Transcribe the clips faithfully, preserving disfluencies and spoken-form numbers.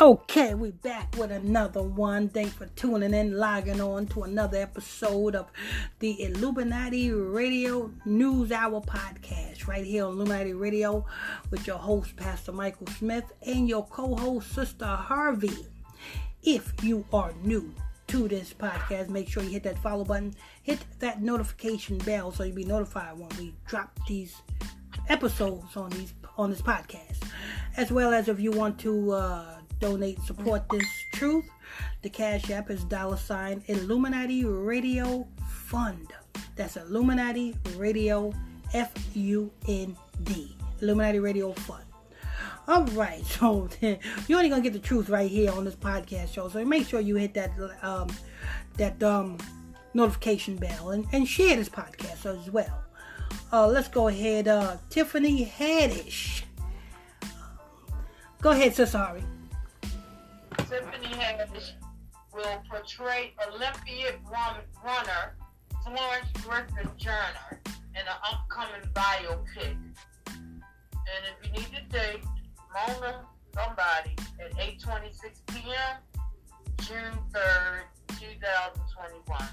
Okay, we back with another one. Thanks for tuning in, logging on to another episode of the Illuminati Radio News Hour podcast. Right here on Illuminati Radio with your host, Pastor Michael Smith, and your co-host, Sister Harvey. If you are new to this podcast, make sure you hit that follow button. Hit that notification bell so you'll be notified when we drop these episodes on, these, on this podcast. As well as if you want to... Uh, donate, support this truth. The Cash App is dollar sign Illuminati Radio Fund. That's Illuminati Radio F U N D. Illuminati Radio Fund. All right, so you're only gonna get the truth right here on this podcast show. So make sure you hit that um, that um, notification bell and, and share this podcast as well. Uh, let's go ahead, uh, Tiffany Haddish. Go ahead, Sister Ari. Tiffany Haddish will portray Olympic runner Florence Griffith Joyner in an upcoming biopic. And if you need the date, Mona Somebody at eight twenty-six p.m. June third, twenty twenty-one.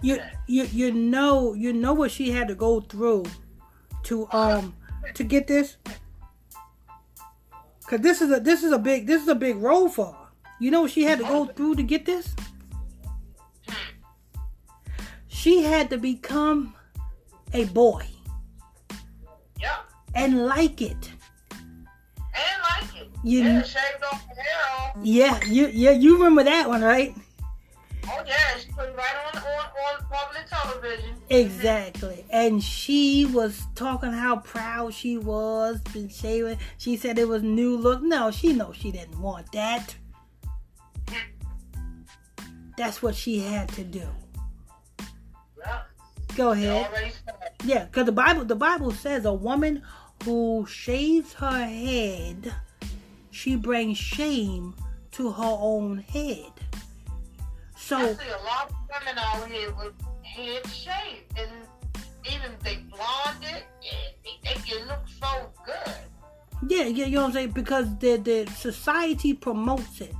You, you you know you know what she had to go through to um to get this, cause this is a this is a big this is a big role for her. You know what she had to go through to get this? She had to become a boy. Yeah. And like it. And like it. You, yeah, shaved off the hair off. Yeah, you, yeah, you remember that one, right? Oh, yeah. She put it right on, on, on public television. Exactly. And she was talking how proud she was. Been shaving. She said it was new look. No, she knows she didn't want that. That's what she had to do. Yeah. Go ahead. Yeah, because the Bible, the Bible says a woman who shaves her head, she brings shame to her own head. So I see a lot of women out here with head shaved, and even they blonde it, they can look so good. Yeah, yeah, you know what I'm saying? Because the the society promotes it.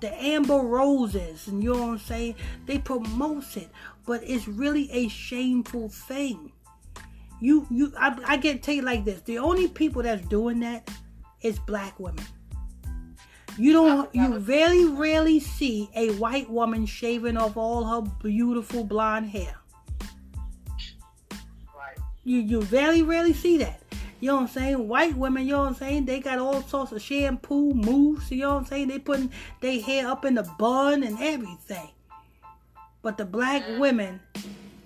The Amber Roses, and you know what I'm saying? They promote it, but it's really a shameful thing. You, you, I, I can tell you like this: the only people that's doing that is black women. You don't, you very rarely see a white woman shaving off all her beautiful blonde hair. You, you very rarely see that. You know what I'm saying? White women, you know what I'm saying? They got all sorts of shampoo, mousse, you know what I'm saying? They putting their hair up in the bun and everything. But the black women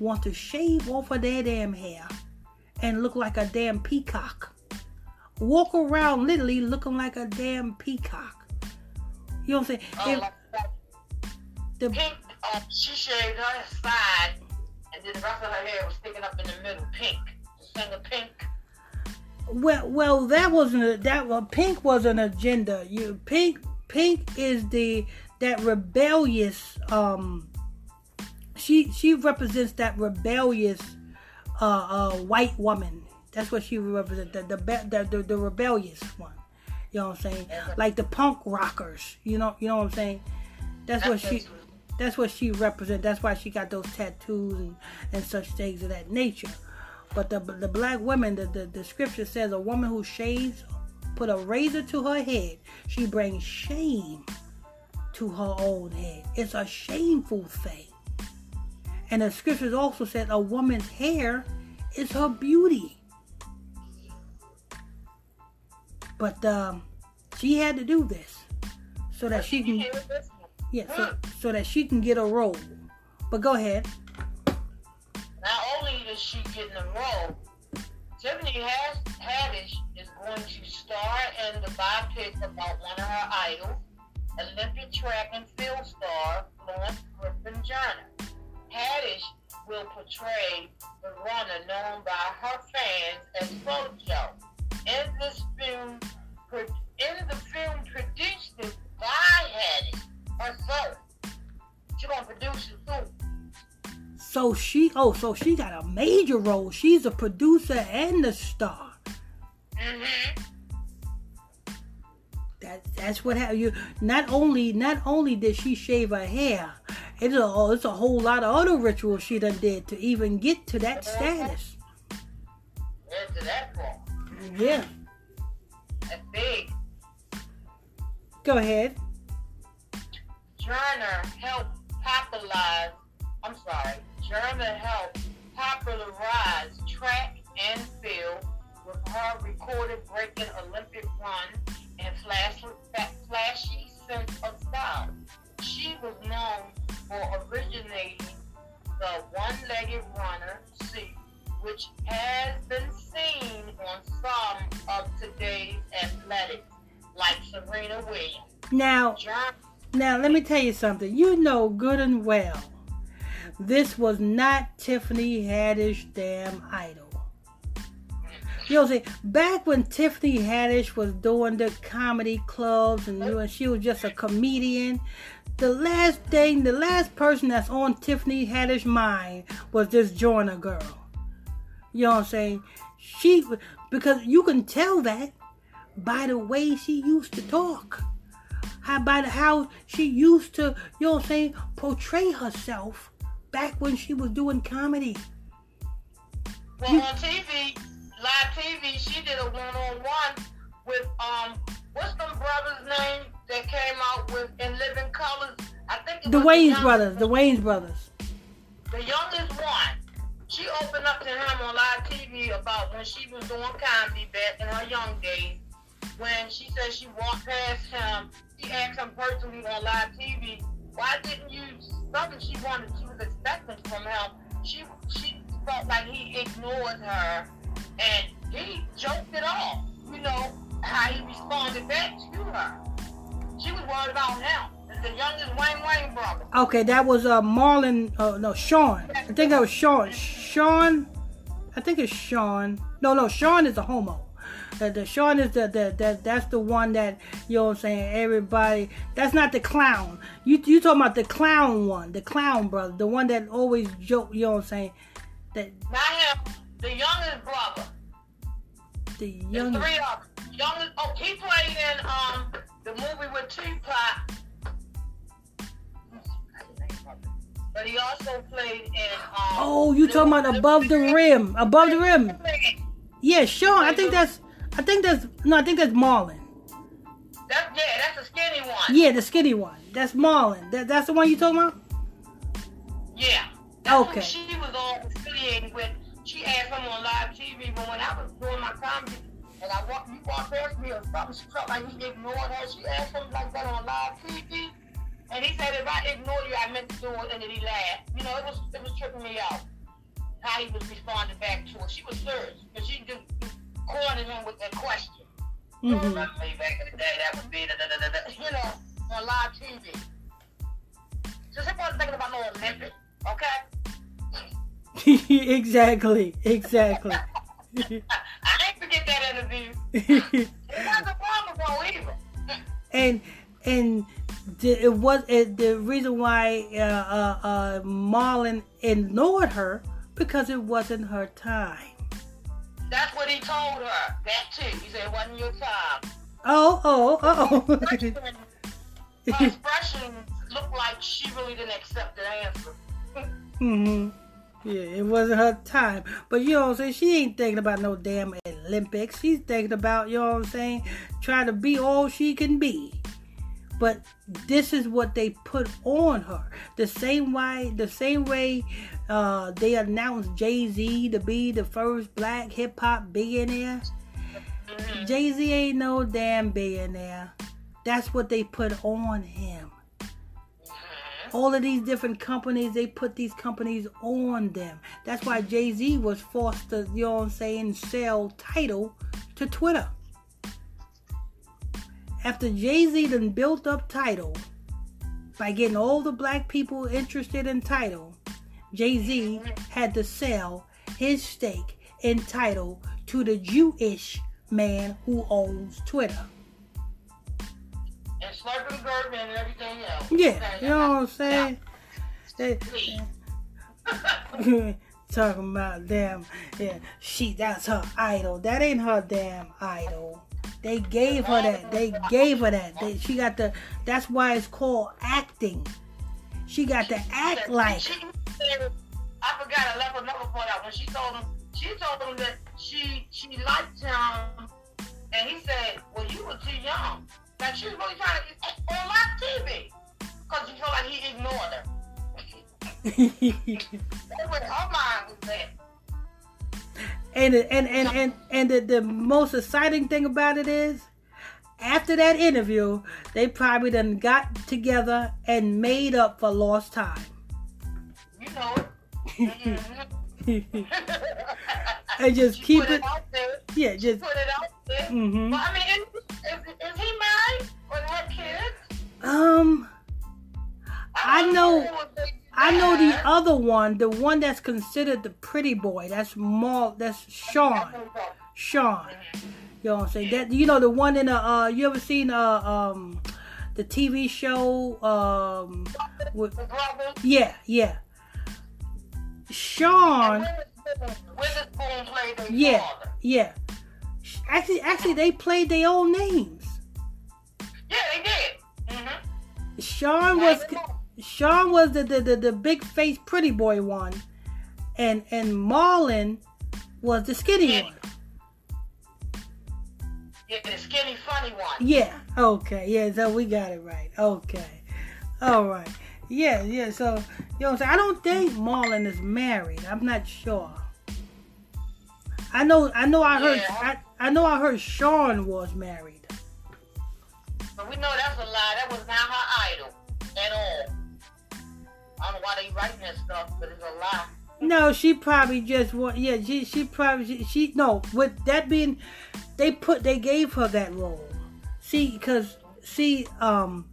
want to shave off of their damn hair and look like a damn peacock. Walk around literally looking like a damn peacock. You know what I'm saying? Oh, the pink, uh, she shaved her side and then the rest of her hair was sticking up in the middle, pink. And the pink... Well, well, that wasn't a, that. Well, pink was an agenda. You pink, pink is the that rebellious. Um, she she represents that rebellious uh, uh, white woman. That's what she represents. The the, the the the rebellious one. You know what I'm saying? Like the punk rockers. You know you know what I'm saying? That's what she. That's what she represents. That's why she got those tattoos and, and such things of that nature. But the the black women, the, the, the scripture says a woman who shaves, put a razor to her head, she brings shame to her own head. It's a shameful thing. And the scriptures also said a woman's hair is her beauty. But um, she had to do this so that she can, yeah, so, so that she can get a role. But go ahead. Not only is she getting a role, Tiffany Haddish is going to star in the biopic about one of her idols, Olympic track and field star Florence Griffith Joyner. Haddish will portray the runner known by her fans as FoJo. In this film, in the film produced by Haddish herself, she's gonna produce it too. So she, oh, so she got a major role. She's a producer and a star. Mm-hmm. That, That's, that's what happened. You, not only not only did she shave her hair, it's a, it's a whole lot of other rituals she done did to even get to that status. Get to that point. Yeah. That's big. Go ahead. Joyner helped popularize, I'm sorry, Joyner helped popularize track and field with her record-breaking Olympic run and flash, flashy sense of style. She was known for originating the one-legged runner suit, which has been seen on some of today's athletics, like Serena Williams. Now, Joyner, now let me tell you something. You know good and well, this was not Tiffany Haddish's damn idol. You know what I'm saying? Back when Tiffany Haddish was doing the comedy clubs and, and she was just a comedian, the last thing, the last person that's on Tiffany Haddish's mind was this Joyner girl. You know what I'm saying? She, because you can tell that by the way she used to talk. How by the, how she used to, you know what I'm saying, portray herself back when she was doing comedy. Well, you, on T V... Live T V, she did a one-on-one with, um, what's them brother's name that came out with In Living Colors? I think it the was Wayans the Brothers, the Wayans Brothers. The youngest one. She opened up to him on live T V about when she was doing comedy back in her young days. When she said she walked past him, she asked him personally on live T V, why didn't you, something she wanted, she was expecting from him. She, she felt like he ignored her. And he joked it off, you know, how he responded back to her. She was worried about him. It's the youngest Wayne Wayne brother. Okay, that was uh, Marlon, uh, no, Sean. I think that was Sean. Sean, I think it's Sean. No, no, Sean is a homo. The, the Sean is the, the, the, that's the one that, you know what I'm saying, everybody, that's not the clown. You you talking about the clown one, the clown brother, the one that always joke, you know what I'm saying. That, not him. The youngest brother. The youngest. The three of them. Youngest. Oh, he played in um the movie with Tupac. But he also played in. Um, oh, you talking about Above the Rim? Above the Rim. Yeah, Sean. I think that's. I think that's. No, I think that's Marlon. That's yeah. That's the skinny one. Yeah, the skinny one. That's Marlon. That that's the one you talking about. Yeah. That's okay. She was all affiliated with. She asked him on live T V, but when I was doing my comedy, and I walked, you walked past me or something, she felt like he ignored her. She asked him like that on live T V, and he said, if I ignore you, I meant to do it, and then he laughed. You know, it was it was tripping me out, how he was responding back to her. She was serious, because she just cornered him with that question. Mm-hmm. You know, back in the day, that would be, da-da-da-da-da, you know, on live T V. Just I wasn't thinking about no Olympics, okay? exactly, exactly. I didn't forget that interview. It wasn't long ago either. And and the, it was it, the reason why uh, uh, uh, Marlon ignored her because it wasn't her time. That's what he told her. That too. He said it wasn't your time. Oh oh oh. Her expressions, her expressions looked like she really didn't accept the answer. mm-hmm. Yeah, it wasn't her time. But you know what I'm saying? She ain't thinking about no damn Olympics. She's thinking about, you know what I'm saying, trying to be all she can be. But this is what they put on her. The same way, the same way uh, they announced Jay-Z to be the first black hip-hop billionaire. Mm-hmm. Jay-Z ain't no damn billionaire. That's what they put on him. All of these different companies, they put these companies on them. That's why Jay-Z was forced to, you know what I'm saying, sell Tidal to Twitter. After Jay-Z done built up Tidal by getting all the black people interested in Tidal, Jay-Z had to sell his stake in Tidal to the Jewish man who owns Twitter. And slurping bourbon and everything else. Yeah, you know what I'm saying? Yeah. Talking about damn, yeah, she, that's her idol. That ain't her damn idol. They gave her that. They gave her that. They, she got the. That's why it's called acting. She got to act like. She, I forgot. I left another part out when she told him. She told him that she she liked him, and he said, "Well, you were too young." Like she was really trying to be on my T V because she felt like he ignored her. That's what her mind was at. And and and and, and the, the most exciting thing about it is, after that interview, they probably done got together and made up for lost time. You know it. Mm-hmm. And just she keep put it, it out there. Yeah, just she put it out there. Mm-hmm. Well, I mean, is, is he married or had kids? Um, I, I know. know I know the other one, the one that's considered the pretty boy. That's Marl, that's Sean. Sean. You know what I'm saying? That, you know, the one in the, uh, you ever seen uh, um, the T V show? Um, with, yeah, yeah. Sean. Yeah, yeah. Actually, actually, they played their own names. Yeah, they did. Mm-hmm. Sean was... Sean was the, the, the, the big face pretty boy one, and and Marlon was the skinny, skinny. one. Yeah, the skinny funny one. Yeah, okay, yeah, so we got it right. Okay. All right. Yeah, yeah, so, you know what I'm saying? I don't think Marlon is married. I'm not sure. I know I know I heard yeah. I, I know I heard Sean was married. But we know that's a lie. That was not her idol at all. I don't know why they writing that stuff, but it's a lie. No, she probably just want. Yeah, she she probably she, she no. With that being, they put they gave her that role. See, because see, um,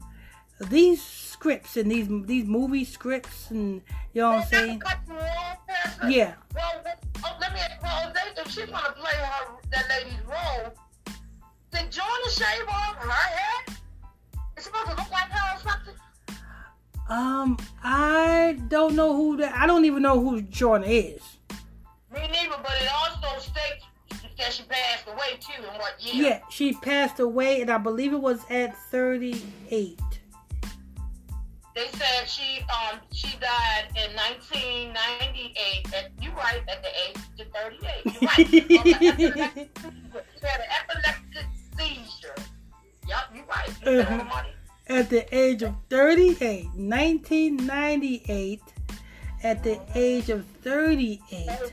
these scripts and these these movie scripts and you know what I'm saying. Yeah. Well, oh, let me. Well, they, if she's gonna play her that lady's role, then join the shave off her head. It's supposed to look like her or something. Um, I don't know who that. I don't even know who Joyner is. Me neither. But it also states that she passed away too. In what year? Yeah, she passed away, and I believe it was at thirty-eight. They said she um she died in nineteen ninety-eight. At, you right at the age of thirty-eight. You right. She had an epileptic seizure. Yup, you right. You uh-huh. money. At the age of thirty-eight, nineteen ninety-eight, at the age of thirty-eight,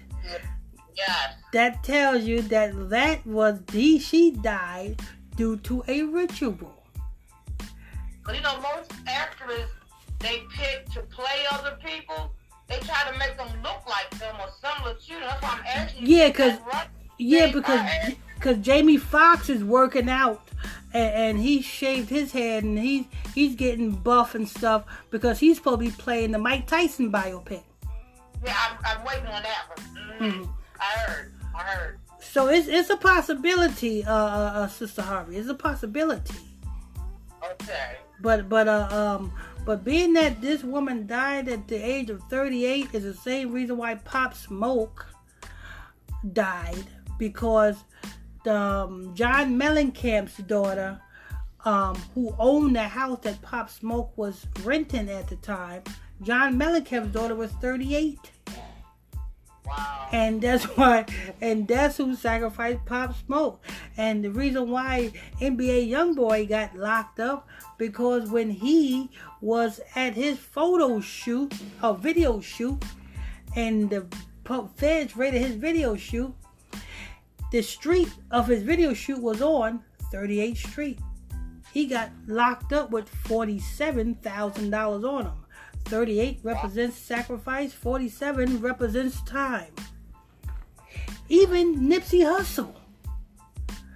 yes. That tells you that that was the, she died due to a ritual. Well, you know, most actors, they pick to play other people. They try to make them look like them or similar to them. That's why I'm asking you. Yeah, cause, right. yeah because, because Jamie Foxx is working out. And, and he shaved his head, and he he's getting buff and stuff because he's supposed to be playing the Mike Tyson biopic. Yeah, I'm, I'm waiting on that one. Mm-hmm. Mm-hmm. I heard, I heard. So it's it's a possibility, uh, uh, Sister Harvey. It's a possibility. Okay. But but uh, um but being that this woman died at the age of thirty-eight is the same reason why Pop Smoke died, because. Um, John Mellencamp's daughter, um, who owned the house that Pop Smoke was renting at the time, John Mellencamp's daughter was thirty-eight. Wow. And that's why, and that's who sacrificed Pop Smoke. And the reason why N B A Youngboy got locked up, because when he was at his photo shoot, or video shoot, and the feds raided his video shoot, the street of his video shoot was on thirty-eighth Street. He got locked up with forty-seven thousand dollars on him. thirty-eight represents sacrifice. forty-seven represents time. Even Nipsey Hussle.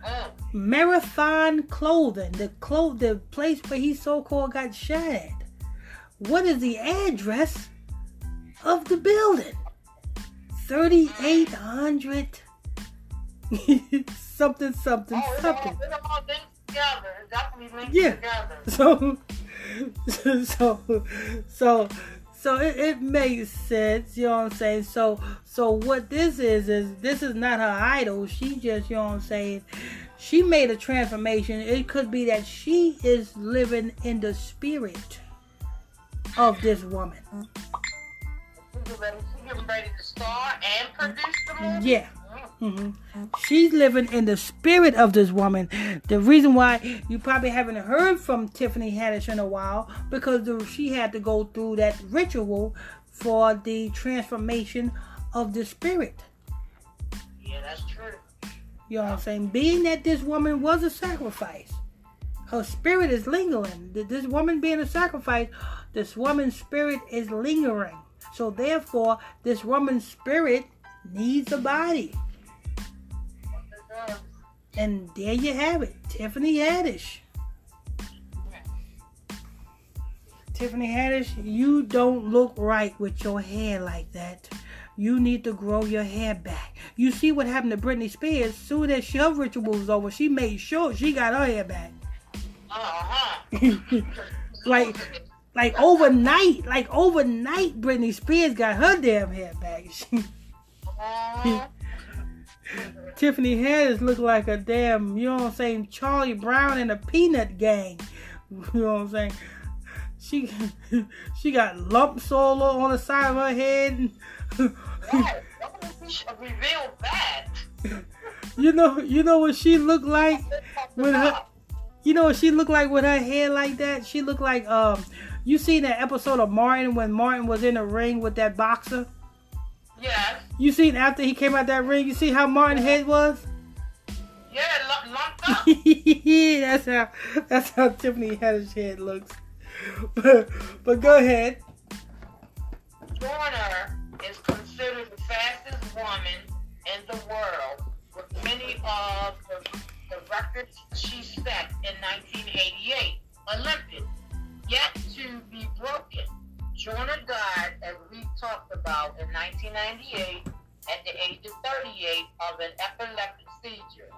Oh. Marathon Clothing. The, clo- the place where he so-called got shot at. What is the address of the building? thirty-eight hundred... something, something, oh, something. All, it's all linked together. It's definitely linked yeah. together. So, so, so, So it, it makes sense, you know what I'm saying? So so what this is, is this is not her idol. She just, you know what I'm saying, she made a transformation. It could be that she is living in the spirit of this woman. She's getting ready to star and produce the movie? Yeah. Mm-hmm. She's living in the spirit of this woman. The reason why you probably haven't heard from Tiffany Haddish in a while, because the, she had to go through that ritual for the transformation of the spirit. Yeah, that's true. You know what I'm saying? Being that this woman was a sacrifice, her spirit is lingering. This woman being a sacrifice, this woman's spirit is lingering. So therefore, this woman's spirit needs a body. And there you have it, Tiffany Haddish. Tiffany Haddish, you don't look right with your hair like that. You need to grow your hair back. You see what happened to Britney Spears? Soon as her ritual was over, she made sure she got her hair back. Uh-huh. like, like overnight, like overnight, Britney Spears got her damn hair back. uh-huh. Tiffany Haddish look like a damn, you know what I'm saying, Charlie Brown and the Peanut Gang. You know what I'm saying? She she got lumps all on the side of her head. Yes, I revealed that. You know, you know what she looked like with her. You know what she looked like with her hair like that? She looked like um. You seen that episode of Martin when Martin was in the ring with that boxer? Yes. You seen after he came out that ring, you see how Martin's head was? Yeah, l- locked up. that's how that's how Tiffany Haddish head looks. But but go ahead. Joyner is considered the fastest woman in the world, with many of the, the records she set in nineteen eighty-eight Olympics yet to be broken. Joyner died, as we talked about, in nineteen ninety-eight at the age of thirty-eight of an epileptic seizure.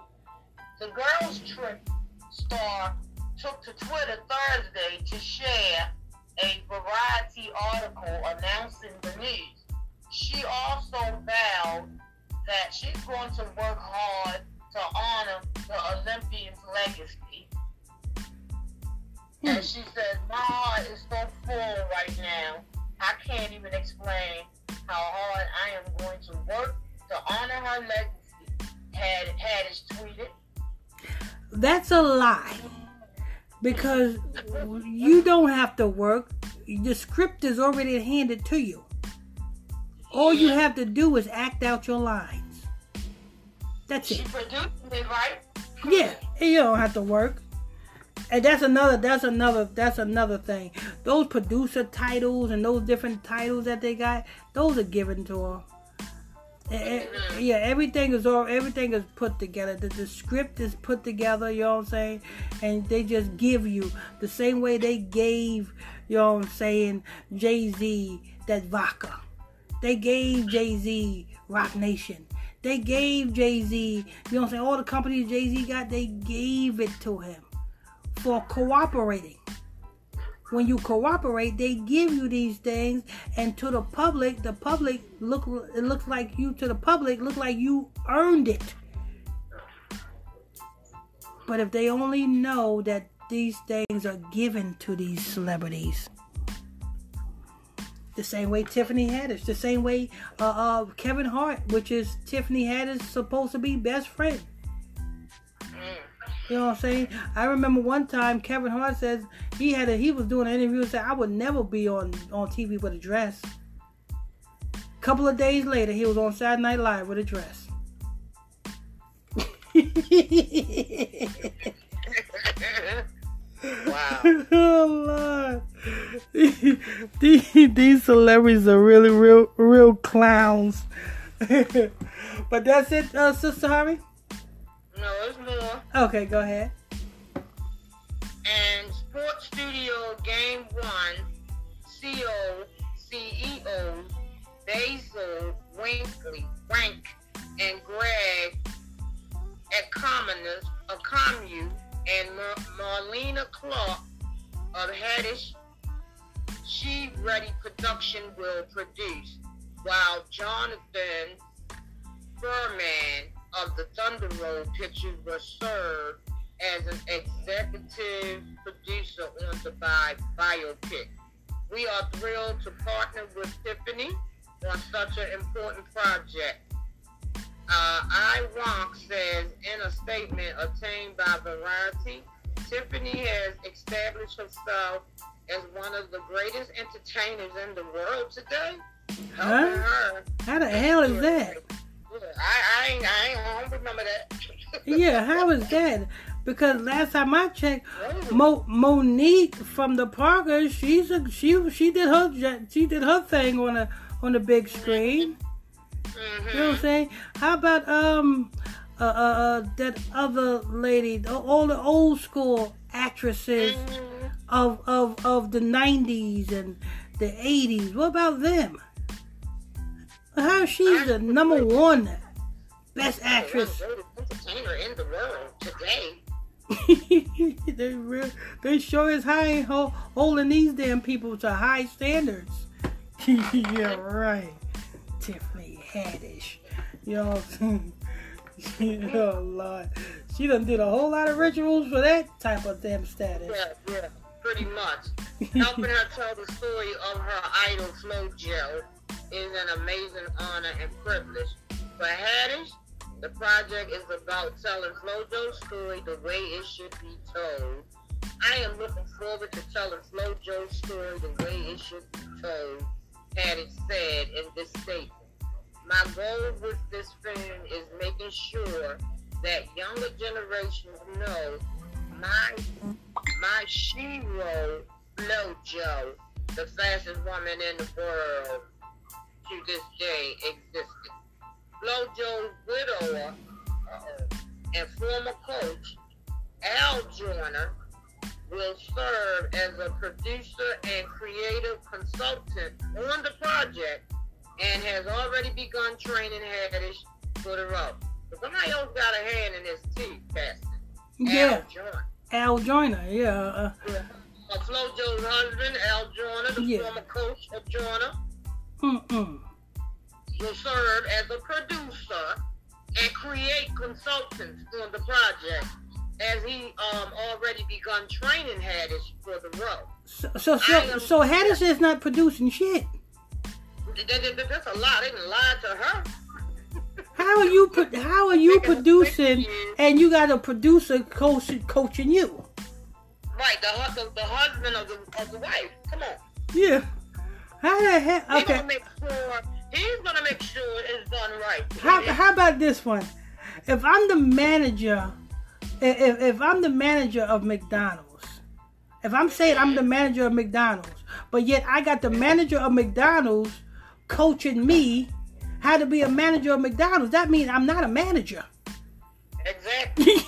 The Girls Trip star took to Twitter Thursday to share a Variety article announcing the news. She also vowed that she's going to work hard to honor the Olympians' legacy. And she says, my heart is so full right now, I can't even explain how hard I am going to work to honor her legacy. Had Haddish tweeted. That's a lie. Because you don't have to work. The script is already handed to you. All you have to do is act out your lines. That's it. She produced it, right? Yeah, you don't have to work. And that's another, that's another, that's another thing. Those producer titles and those different titles that they got, those are given to her. And, and, yeah, everything is all, everything is put together. The, the script is put together, you know what I'm saying? And they just give you the same way they gave, you know what I'm saying, Jay-Z that vodka. They gave Jay-Z Rock Nation. They gave Jay-Z, you know what I'm saying, all the companies Jay-Z got, they gave it to him. For cooperating. When you cooperate, they give you these things, and to the public, the public look it looks like you to the public look like you earned it. But if they only know that these things are given to these celebrities, the same way Tiffany Haddish, the same way uh, uh, Kevin Hart, which is Tiffany Haddish supposed to be best friend. You know what I'm saying? I remember one time Kevin Hart says he had a, he was doing an interview and said, I would never be on, on T V with a dress. Couple of days later, he was on Saturday Night Live with a dress. Wow. Oh, Lord. these, these celebrities are really real, real clowns. But that's it, uh, Sister Harvey. No, it's more. Okay, go ahead. And Sports Studio Game one C E O, C E O Basil Winkley, Wank, and Greg Ecominus, Ecomu, and Mar- Marlena Clark of Haddish She Ready Production will produce, while Jonathan Furman of the Thunder Road Pictures will serve as an executive producer on the biopic. We are thrilled to partner with Tiffany on such an important project. Uh, I W O C says in a statement obtained by Variety, Tiffany has established herself as one of the greatest entertainers in the world today. Helping huh? her. How the hell is that? I, I, ain't, I, ain't, I don't remember that. Yeah, how is that? Because last time I checked, Mo, Monique from the Parkers, she's a, she she did her she did her thing on a on the big screen. Mm-hmm. You know what I'm saying? How about um uh, uh that other lady? All the old school actresses mm-hmm. of of of the nineties and the eighties. What about them? How she's the number one best actress? Entertainer in the world today. they real, they sure is high holding these damn people to high standards. Yeah, right. Tiffany Haddish, you know what I'm saying? Yeah, oh Lord, she done did a whole lot of rituals for that type of damn status. Yeah, yeah, pretty much. Helping her tell the story of her idol FloJo is an amazing honor and privilege. For Haddish, the project is about telling FloJo's story the way it should be told. I am looking forward to telling FloJo's story the way it should be told, Haddish said in this statement. My goal with this film is making sure that younger generations know my my she-role, FloJo, the fastest woman in the world to this day, existed. FloJo's widower uh, and former coach, Al Joyner, will serve as a producer and creative consultant on the project and has already begun training Haddish for the role. But somebody else got a hand in his teeth, Pastor. Yeah. Al Joyner. Al Joyner, yeah. Uh, yeah. Uh, FloJo's husband, Al Joyner, the yeah. former coach of Joyner. Mm-mm. Will serve as a producer and create consultants on the project as he um, already begun training Haddish for the role. So, so, so, so Haddish is not producing shit. That's a lie. They didn't lie to her. How are you? How are you producing? And you got a producer coach, coaching you. Right, the the, the husband of the, of the wife. Come on. Yeah. How the heck? Okay. They make sure. He's going to make sure it's done right. How, how about this one? If I'm the manager, if, if I'm the manager of McDonald's, if I'm saying I'm the manager of McDonald's, but yet I got the manager of McDonald's coaching me how to be a manager of McDonald's, that means I'm not a manager. Exactly.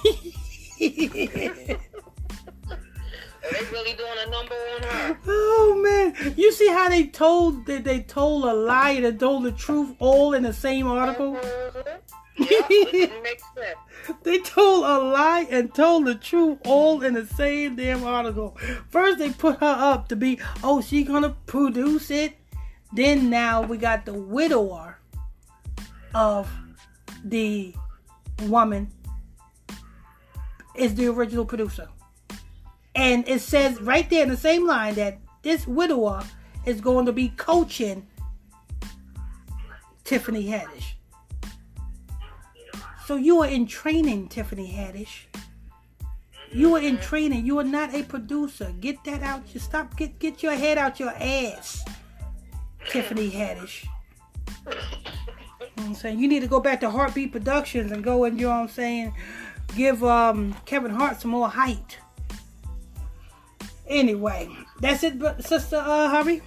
They really doing a number on her. Oh man, you see how they told they, they told a lie and told the truth all in the same article. Yeah, it didn't make sense. They told a lie and told the truth all in the same damn article. First they put her up to be, oh, she gonna produce it. Then now we got the widower of the woman is the original producer. And it says right there in the same line that this widower is going to be coaching Tiffany Haddish. So you are in training, Tiffany Haddish. You are in training. You are not a producer. Get that out. You stop. Get get your head out your ass, Tiffany Haddish. You know what I'm saying? You need to go back to Heartbeat Productions and go and, you know what I'm saying, give um, Kevin Hart some more height. Anyway, that's it, Sister uh, Harvey?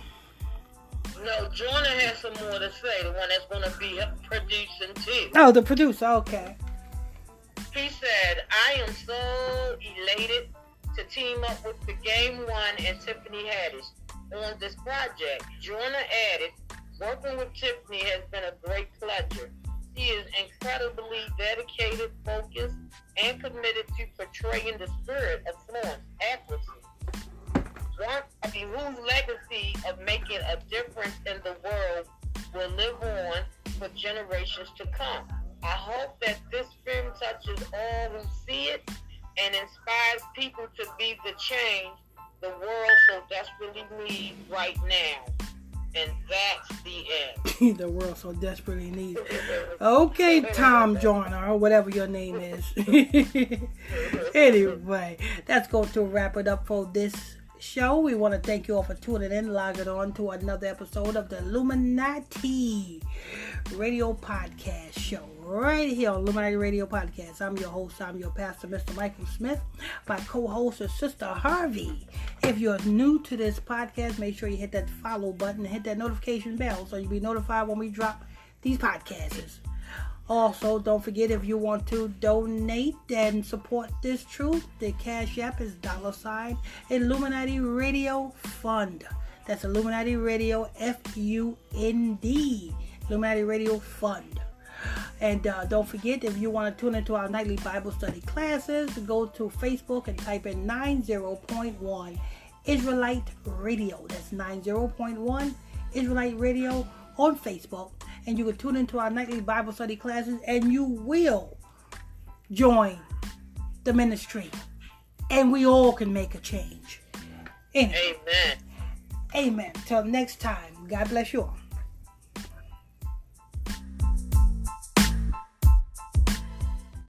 No, Joyner has some more to say, the one that's going to be producing too. Oh, the producer, okay. He said, I am so elated to team up with the Game one and Tiffany Haddish on this project. Joyner added, working with Tiffany has been a great pleasure. She is incredibly dedicated, focused, and committed to portraying the spirit of Florence actress. Once the Wu legacy of making a difference in the world will live on for generations to come. I hope that this film touches all who see it and inspires people to be the change the world so desperately needs right now. And that's the end. The world so desperately needs. Okay, Tom Joyner, or whatever your name is. Anyway, that's going to wrap it up for this show. We want to thank you all for tuning in, logging on to another episode of the Illuminati Radio Podcast Show. Right here on Illuminati Radio Podcast. I'm your host, I'm your pastor, Mister Michael Smith. My co-host is Sister Harvey. If you're new to this podcast, make sure you hit that follow button, hit that notification bell so you'll be notified when we drop these podcasts. Also, don't forget, if you want to donate and support this truth, the Cash App is dollar sign Illuminati Radio Fund. That's Illuminati Radio F U N D. Illuminati Radio Fund. And uh, don't forget, if you want to tune into our nightly Bible study classes, go to Facebook and type in ninety point one Israelite Radio. That's ninety point one Israelite Radio on Facebook. And you can tune into our nightly Bible study classes and you will join the ministry. And we all can make a change. Anyway. Amen. Amen. Till next time. God bless you all.